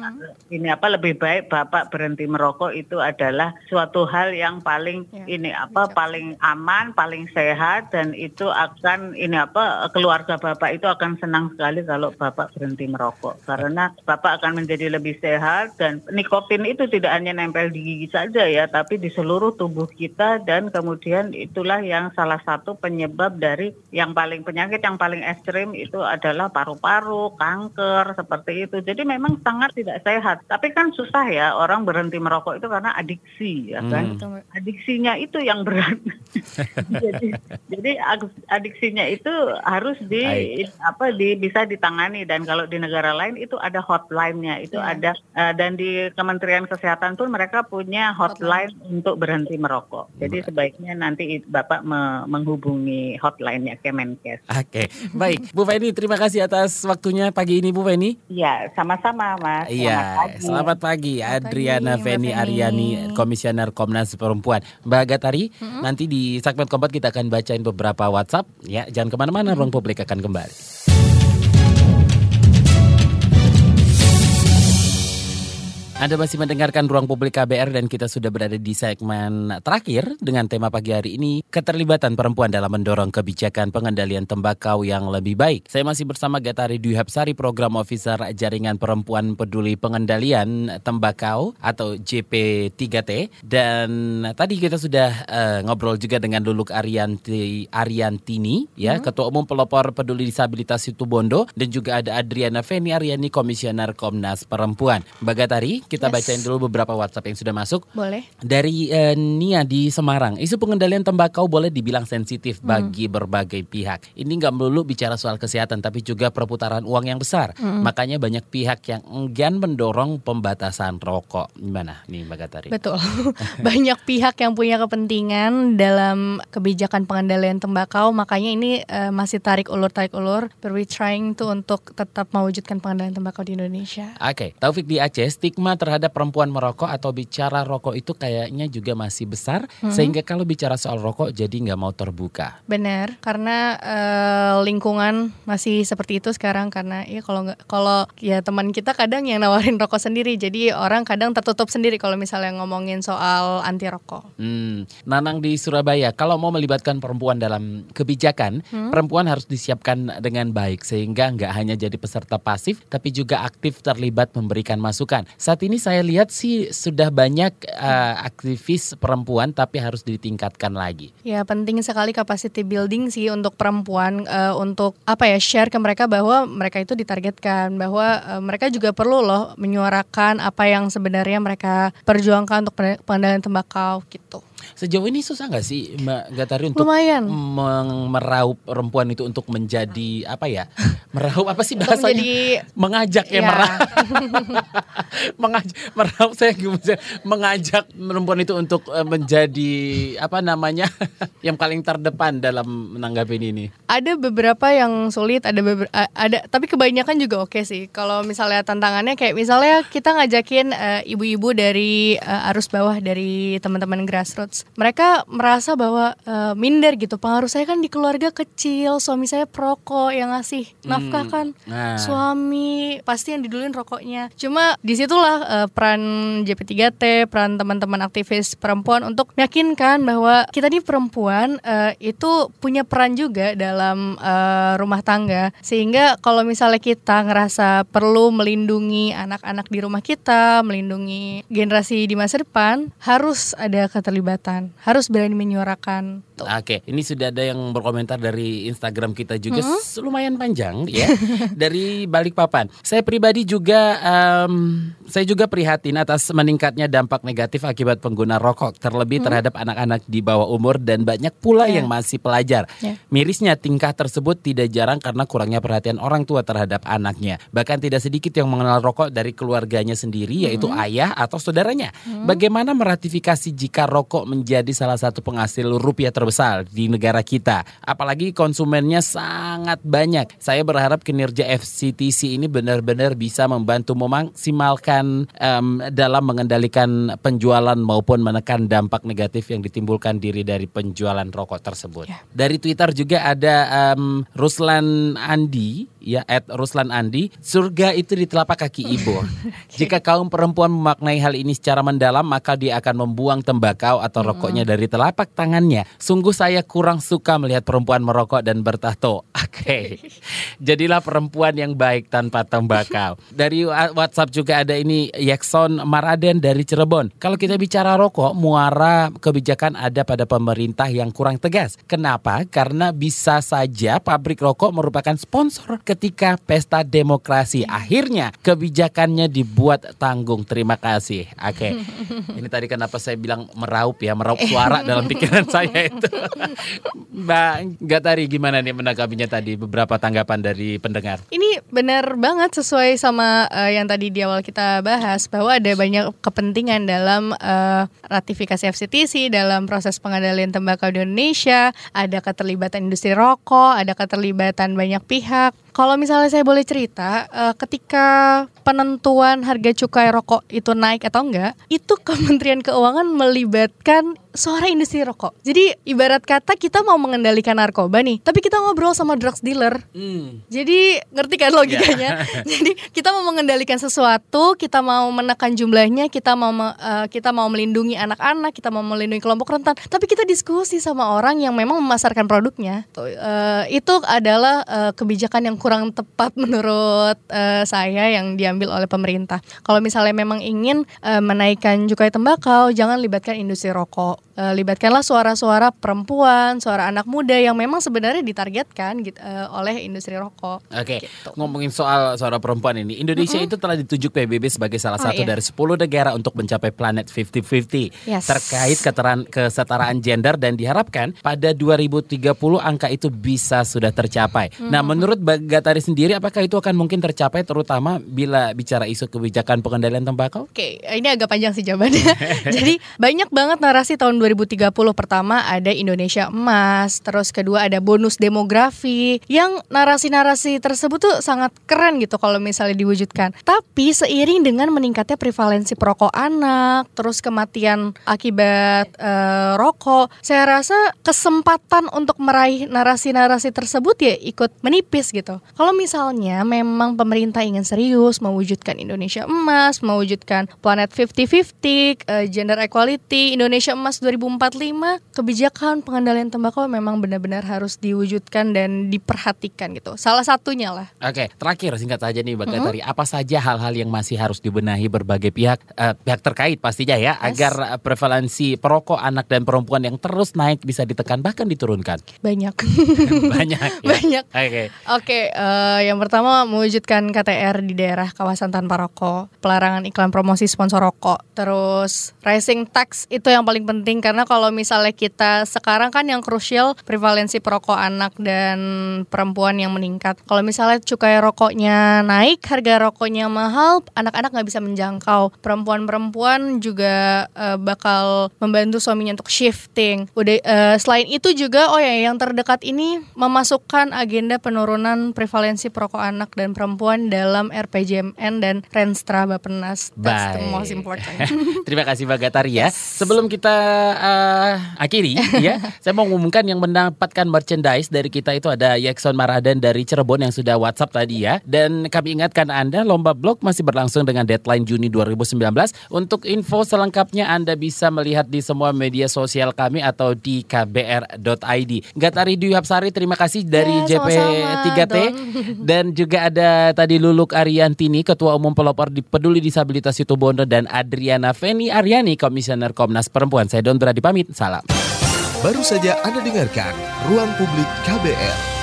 Ini apa lebih baik Bapak berhenti merokok itu adalah suatu hal yang paling ya. ini apa ya. paling aman, paling sehat dan itu akan ini apa keluarga Bapak itu akan senang sekali kalau Bapak berhenti merokok karena Bapak akan menjadi lebih sehat dan nikotin itu tidak hanya nempel di gigi saja ya, tapi di seluruh tubuh kita dan kemudian itulah yang salah satu penyebab dari yang paling penyakit yang paling ekstrim itu adalah paru-paru, kanker seperti itu. Jadi memang sangat tidak sehat. Tapi kan susah ya orang berhenti merokok itu karena adiksi ya kan. Hmm. Adiksinya itu yang berat. jadi, jadi adiksinya itu harus di Aik. apa di bisa ditangani dan kalau di negara lain itu ada hotline-nya itu yeah. ada uh, dan di Kementerian Kesehatan pun mereka punya hotline, hotline. untuk berhenti merokok. Jadi sebaiknya nanti Bapak me- menghubungi hotline-nya Kemenkes. Oke, okay. Baik. Bu Venny, terima kasih atas waktunya pagi ini Bu Venny. Iya, sama-sama Mas. Iya, selamat, selamat pagi. Adriana Venny Aryani, Komisioner Komnas Perempuan. Mbak Gatari, mm-hmm. nanti di segmen keempat kita akan bacain beberapa WhatsApp. Ya, jangan kemana-mana, Ruang Publik akan kembali. Anda masih mendengarkan Ruang Publik K B R dan kita sudah berada di segmen terakhir dengan tema pagi hari ini, keterlibatan perempuan dalam mendorong kebijakan pengendalian tembakau yang lebih baik. Saya masih bersama Gatari Dwi Hapsari, Program Officer Jaringan Perempuan Peduli Pengendalian Tembakau atau J P tiga T. Dan tadi kita sudah uh, ngobrol juga dengan Luluk Ariyanti, Ariyantiny, ya, mm-hmm. Ketua Umum Pelopor Peduli Disabilitas Situbondo, dan juga ada Adriana Venny Aryani, Komisioner Komnas Perempuan. Mbak Gatari, kita yes. bacain dulu beberapa WhatsApp yang sudah masuk. Boleh. Dari eh, Nia di Semarang, isu pengendalian tembakau boleh dibilang sensitif hmm. bagi berbagai pihak. Ini gak melulu bicara soal kesehatan, tapi juga perputaran uang yang besar. Hmm. Makanya banyak pihak yang enggan mendorong pembatasan rokok. Gimana nih Mbak Gatari? Betul. Banyak pihak yang punya kepentingan dalam kebijakan pengendalian tembakau. Makanya ini eh, masih tarik ulur tarik ulur. But we trying to untuk tetap mewujudkan pengendalian tembakau di Indonesia. Oke, okay. Taufik di Aceh, stigma terhadap perempuan merokok atau bicara rokok itu kayaknya juga masih besar, mm-hmm. sehingga kalau bicara soal rokok jadi nggak mau terbuka. Benar, karena e, lingkungan masih seperti itu sekarang, karena ya kalau nggak kalau ya teman kita kadang yang nawarin rokok sendiri, jadi orang kadang tertutup sendiri kalau misalnya ngomongin soal anti rokok. Hmm. Nanang di Surabaya, kalau mau melibatkan perempuan dalam kebijakan, mm-hmm. perempuan harus disiapkan dengan baik sehingga nggak hanya jadi peserta pasif, tapi juga aktif terlibat memberikan masukan. Saat ini saya lihat sih sudah banyak uh, aktivis perempuan, tapi harus ditingkatkan lagi. Ya, penting sekali capacity building sih untuk perempuan, uh, untuk apa ya, share ke mereka bahwa mereka itu ditargetkan, bahwa uh, mereka juga perlu loh menyuarakan apa yang sebenarnya mereka perjuangkan untuk pengendalian tembakau gitu. Sejauh ini susah nggak sih Mbak Gatari untuk meng- meraup perempuan itu untuk menjadi apa ya? Meraup apa sih bahasanya? Menjadi, mengajak ya, ya meraup. Mengajak, meraup saya mengajak perempuan itu untuk menjadi apa namanya? Yang paling terdepan dalam menanggapi ini. Ada beberapa yang sulit, ada beber- ada tapi kebanyakan juga oke sih. Kalau misalnya tantangannya kayak misalnya kita ngajakin uh, ibu-ibu dari uh, arus bawah, dari teman-teman grassroots. Mereka merasa bahwa e, minder gitu, pengaruh saya kan di keluarga kecil, suami saya perokok yang ngasih nafkah kan, hmm, nah. suami pasti yang diduluin rokoknya. Cuma disitulah e, peran J P tiga T, peran teman-teman aktivis perempuan untuk meyakinkan bahwa kita nih perempuan e, itu punya peran juga dalam e, rumah tangga. Sehingga kalau misalnya kita ngerasa perlu melindungi anak-anak di rumah kita, melindungi generasi di masa depan, harus ada keterlibatan, harus berani menyuarakan. Oke, okay. Ini sudah ada yang berkomentar dari Instagram kita juga, mm-hmm. lumayan panjang ya. Dari Balikpapan, saya pribadi juga um, saya juga prihatin atas meningkatnya dampak negatif akibat pengguna rokok, terlebih mm-hmm. terhadap anak-anak di bawah umur dan banyak pula yeah. yang masih pelajar. Yeah. Mirisnya tingkah tersebut tidak jarang karena kurangnya perhatian orang tua terhadap anaknya. Bahkan tidak sedikit yang mengenal rokok dari keluarganya sendiri, yaitu mm-hmm. ayah atau saudaranya. Mm-hmm. Bagaimana meratifikasi jika rokok menjadi salah satu penghasil rupiah terbesar besar di negara kita, apalagi konsumennya sangat banyak. Saya berharap kinerja F C T C ini benar-benar bisa membantu memaksimalkan um, dalam mengendalikan penjualan maupun menekan dampak negatif yang ditimbulkan diri dari penjualan rokok tersebut. Yeah. Dari Twitter juga ada um, Ruslan Andi, ya, at Ruslan Andi, surga itu di telapak kaki ibu. Okay. Jika kaum perempuan memaknai hal ini secara mendalam, maka dia akan membuang tembakau atau rokoknya mm. dari telapak tangannya. Sungguh saya kurang suka melihat perempuan merokok dan bertato. Oke, okay. Jadilah perempuan yang baik tanpa tembakau. Dari WhatsApp juga ada ini Yakson Maraden dari Cirebon. Kalau kita bicara rokok, muara kebijakan ada pada pemerintah yang kurang tegas. Kenapa? Karena bisa saja pabrik rokok merupakan sponsor ketika pesta demokrasi. Akhirnya kebijakannya dibuat tanggung. Terima kasih. Oke, okay. Ini tadi kenapa saya bilang meraup ya, meraup suara dalam pikiran saya itu. Mbak Gatari, gimana nih menanggapinya tadi beberapa tanggapan dari pendengar? Ini benar banget sesuai sama uh, yang tadi di awal kita bahas, bahwa ada banyak kepentingan dalam uh, ratifikasi F C T C, dalam proses pengendalian tembakau di Indonesia. Ada keterlibatan industri rokok, ada keterlibatan banyak pihak. Kalau misalnya saya boleh cerita, uh, ketika penentuan harga cukai rokok itu naik atau enggak, itu Kementerian Keuangan melibatkan suara industri rokok. Jadi ibarat kata kita mau mengendalikan narkoba nih, tapi kita ngobrol sama drugs dealer. Hmm. Jadi ngerti kan logikanya? Yeah. Jadi kita mau mengendalikan sesuatu, kita mau menekan jumlahnya, kita mau uh, kita mau melindungi anak-anak, kita mau melindungi kelompok rentan, tapi kita diskusi sama orang yang memang memasarkan produknya. Uh, itu adalah uh, kebijakan yang kurang tepat menurut uh, saya yang diambil oleh pemerintah. Kalau misalnya memang ingin uh, menaikkan cukai tembakau, jangan libatkan industri rokok. Uh, libatkanlah suara-suara perempuan, suara anak muda yang memang sebenarnya ditargetkan gitu, uh, oleh industri rokok. Oke, okay. gitu. Ngomongin soal suara perempuan ini, Indonesia mm-hmm. itu telah ditunjuk P B B sebagai salah oh, satu iya. dari sepuluh negara untuk mencapai planet fifty-fifty yes. terkait keteran- kesetaraan gender, dan diharapkan pada dua ribu tiga puluh angka itu bisa sudah tercapai. Mm-hmm. Nah, menurut Gatari sendiri, apakah itu akan mungkin tercapai, terutama bila bicara isu kebijakan pengendalian tembakau? Oke, ini agak panjang sih jawabannya. Jadi banyak banget narasi tahun dua ribu tiga puluh. Pertama ada Indonesia Emas, terus kedua ada bonus demografi. Yang narasi-narasi tersebut tuh sangat keren gitu kalau misalnya diwujudkan. Tapi seiring dengan meningkatnya prevalensi perokok anak, terus kematian akibat e, rokok, saya rasa kesempatan untuk meraih narasi-narasi tersebut ya ikut menipis gitu. Kalau misalnya memang pemerintah ingin serius mewujudkan Indonesia Emas, mewujudkan planet fifty-fifty, uh, gender equality, Indonesia Emas dua ribu empat puluh lima, kebijakan pengendalian tembakau memang benar-benar harus diwujudkan dan diperhatikan gitu. Salah satunya lah. Oke, terakhir singkat saja nih Mbak Gatari, mm-hmm. apa saja hal-hal yang masih harus dibenahi berbagai pihak uh, pihak terkait pastinya ya, yes. agar prevalensi perokok anak dan perempuan yang terus naik bisa ditekan bahkan diturunkan? Banyak. Banyak. Ya? Banyak. Oke. Okay. Oke, okay, uh, yang pertama mewujudkan K T R di daerah kawasan tanpa rokok, pelarangan iklan promosi sponsor rokok, terus rising tax itu yang paling penting karena kalau misalnya kita sekarang kan yang krusial prevalensi perokok anak dan perempuan yang meningkat. Kalau misalnya cukai rokoknya naik, harga rokoknya mahal, anak-anak nggak bisa menjangkau. Perempuan-perempuan juga uh, bakal membantu suaminya untuk shifting. Udah, uh, selain itu juga, oh ya yang terdekat ini memasukkan agenda penurunan prevalensi perokok anak dan perempuan dalam R P J M N dan Renstra Bappenas. That's the most important. Terima kasih Mbak Gatari ya. Yes. Sebelum kita uh, akhiri ya, saya mau mengumumkan yang mendapatkan merchandise dari kita itu ada Yakson Maradan dari Cirebon yang sudah WhatsApp tadi ya. Dan kami ingatkan Anda lomba blog masih berlangsung dengan deadline Juni dua ribu sembilan belas. Untuk info selengkapnya Anda bisa melihat di semua media sosial kami atau di k b r dot i d. Gatari Dwi Hapsari, terima kasih dari yeah, J P tiga T. Dan juga ada tadi Luluk Ariyantiny, Ketua Umum Pelopor Peduli Disabilitas Situbondo, dan Adriana Venny Aryani, Komisioner Komnas Perempuan. Saya Don Bradi pamit, salam. Baru saja Anda dengarkan Ruang Publik K B R.